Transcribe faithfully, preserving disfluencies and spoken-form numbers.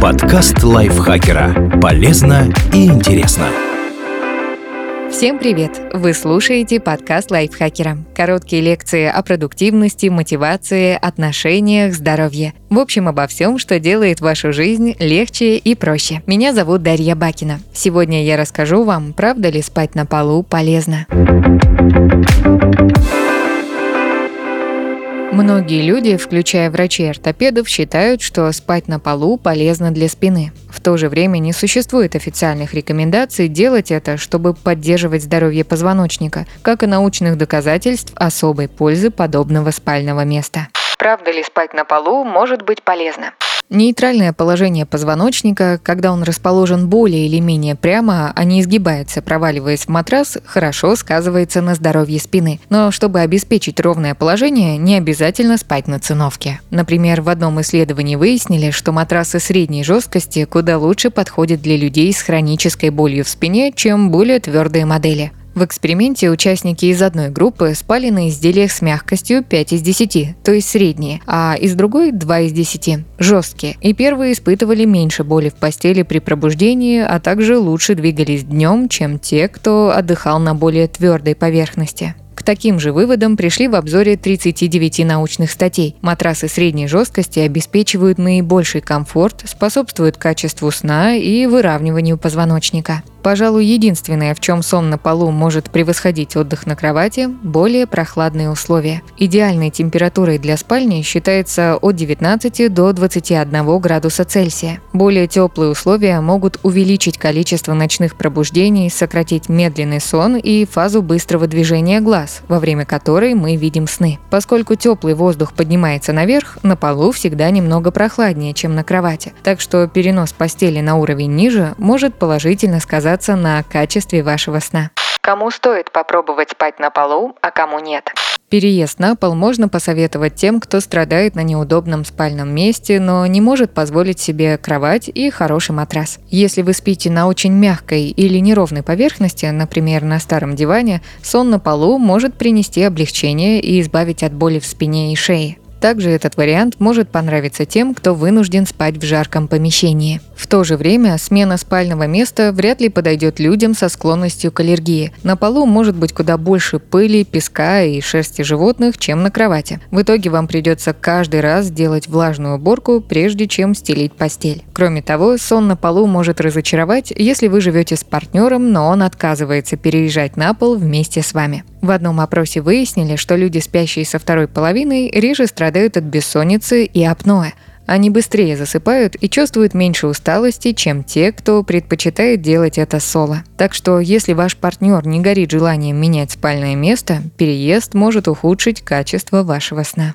Подкаст Лайфхакера. Полезно и интересно. Всем привет! Вы слушаете подкаст Лайфхакера. Короткие лекции о продуктивности, мотивации, отношениях, здоровье. В общем, обо всем, что делает вашу жизнь легче и проще. Меня зовут Дарья Бакина. Сегодня я расскажу вам, правда ли спать на полу полезно. Многие люди, включая врачей и ортопедов, считают, что спать на полу полезно для спины. В то же время не существует официальных рекомендаций делать это, чтобы поддерживать здоровье позвоночника, как и научных доказательств особой пользы подобного спального места. Правда ли спать на полу может быть полезно? Нейтральное положение позвоночника, когда он расположен более или менее прямо, а не изгибается, проваливаясь в матрас, хорошо сказывается на здоровье спины. Но чтобы обеспечить ровное положение, не обязательно спать на циновке. Например, в одном исследовании выяснили, что матрасы средней жесткости куда лучше подходят для людей с хронической болью в спине, чем более твердые модели. В эксперименте участники из одной группы спали на изделиях с мягкостью пять из десяти, то есть средние, а из другой два из десяти, жесткие. И первые испытывали меньше боли в постели при пробуждении, а также лучше двигались днем, чем те, кто отдыхал на более твердой поверхности. К таким же выводам пришли в обзоре тридцати девяти научных статей. Матрасы средней жесткости обеспечивают наибольший комфорт, способствуют качеству сна и выравниванию позвоночника. Пожалуй, единственное, в чем сон на полу может превосходить отдых на кровати – более прохладные условия. Идеальной температурой для спальни считается от девятнадцати до двадцати одного градуса Цельсия. Более теплые условия могут увеличить количество ночных пробуждений, сократить медленный сон и фазу быстрого движения глаз, во время которой мы видим сны. Поскольку теплый воздух поднимается наверх, на полу всегда немного прохладнее, чем на кровати, так что перенос постели на уровень ниже может положительно сказаться на качестве вашего сна. Кому стоит попробовать спать на полу, а кому нет? Переезд на пол можно посоветовать тем, кто страдает на неудобном спальном месте, но не может позволить себе кровать и хороший матрас. Если вы спите на очень мягкой или неровной поверхности, например, на старом диване, сон на полу может принести облегчение и избавить от боли в спине и шее. Также этот вариант может понравиться тем, кто вынужден спать в жарком помещении. В то же время смена спального места вряд ли подойдет людям со склонностью к аллергии. На полу может быть куда больше пыли, песка и шерсти животных, чем на кровати. В итоге вам придется каждый раз делать влажную уборку, прежде чем стелить постель. Кроме того, сон на полу может разочаровать, если вы живете с партнером, но он отказывается переезжать на пол вместе с вами. В одном опросе выяснили, что люди, спящие со второй половиной, реже страдают от бессонницы и апноэ. Они быстрее засыпают и чувствуют меньше усталости, чем те, кто предпочитает делать это соло. Так что, если ваш партнер не горит желанием менять спальное место, переезд может ухудшить качество вашего сна.